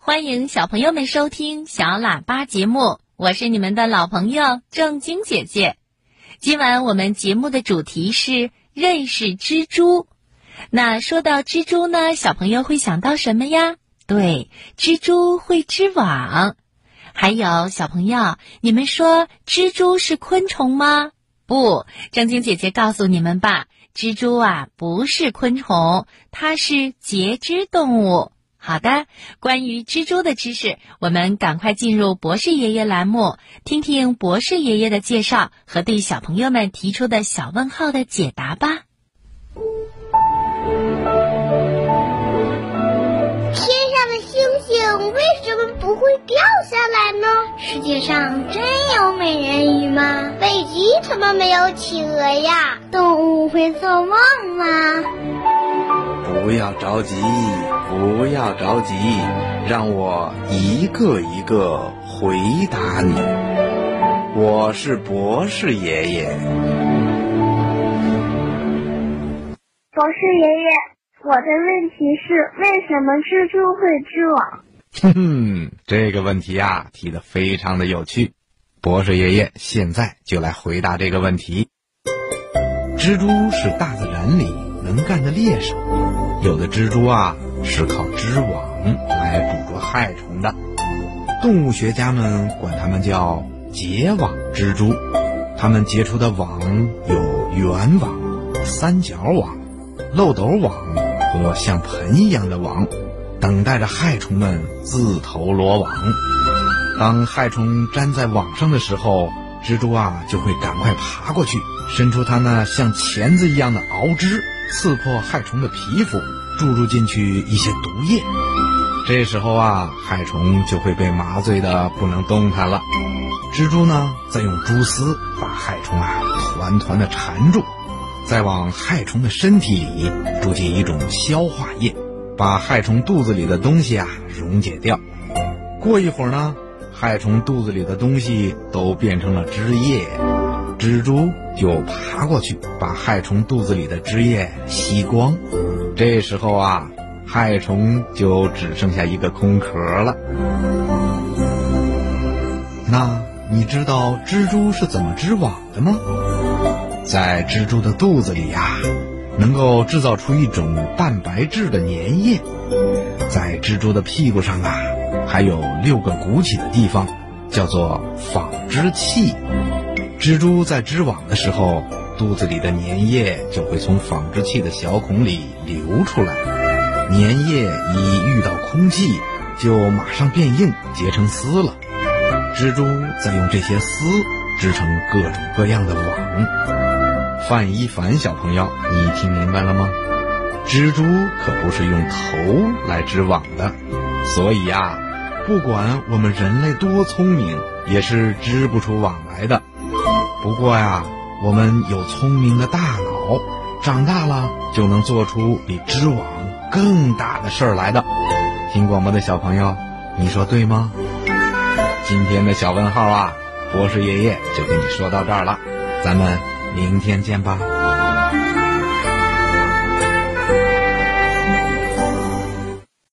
欢迎小朋友们收听小喇叭节目，我是你们的老朋友正晶姐姐。今晚我们节目的主题是认识蜘蛛。那说到蜘蛛呢，小朋友会想到什么呀？对，蜘蛛会织网。还有小朋友，你们说蜘蛛是昆虫吗？不，正晶姐姐告诉你们吧，蜘蛛啊不是昆虫，它是节肢动物。好的，关于蜘蛛的知识，我们赶快进入博士爷爷栏目，听听博士爷爷的介绍和对小朋友们提出的小问号的解答吧。天上的星星为什么不会掉下来呢？世界上真有美人鱼吗？北极怎么没有企鹅呀？动物会做梦吗？不要着急，不要着急，让我一个一个回答你。我是博士爷爷。博士爷爷，我的问题是为什么蜘蛛会织网？这个问题啊，提得非常的有趣。博士爷爷现在就来回答这个问题。蜘蛛是大自然里能干的猎手，有的蜘蛛啊是靠织网来捕捉害虫的，动物学家们管它们叫结网蜘蛛。它们结出的网有圆网、三角网、漏斗网和像盆一样的网，等待着害虫们自投罗网。当害虫粘在网上的时候，蜘蛛啊就会赶快爬过去，伸出它那像钳子一样的螯肢，刺破害虫的皮肤，注入进去一些毒液。这时候啊，害虫就会被麻醉的不能动弹了。蜘蛛呢，再用蛛丝把害虫啊团团的缠住，再往害虫的身体里注进一种消化液，把害虫肚子里的东西啊溶解掉。过一会儿呢，害虫肚子里的东西都变成了汁液，蜘蛛就爬过去把害虫肚子里的汁液吸光。这时候啊，害虫就只剩下一个空壳了。那你知道蜘蛛是怎么织网的吗？在蜘蛛的肚子里啊，能够制造出一种蛋白质的粘液。在蜘蛛的屁股上啊还有6个鼓起的地方，叫做纺织器。蜘蛛在织网的时候，肚子里的粘液就会从纺织器的小孔里流出来，粘液一遇到空气就马上变硬，结成丝了。蜘蛛再用这些丝织成各种各样的网。范一凡小朋友，你听明白了吗？蜘蛛可不是用头来织网的，所以啊，不管我们人类多聪明，也是织不出网来的。不过呀，我们有聪明的大脑，长大了就能做出比织网更大的事儿来的。听广播的小朋友，你说对吗？今天的小问号啊，博士爷爷就跟你说到这儿了，咱们明天见吧。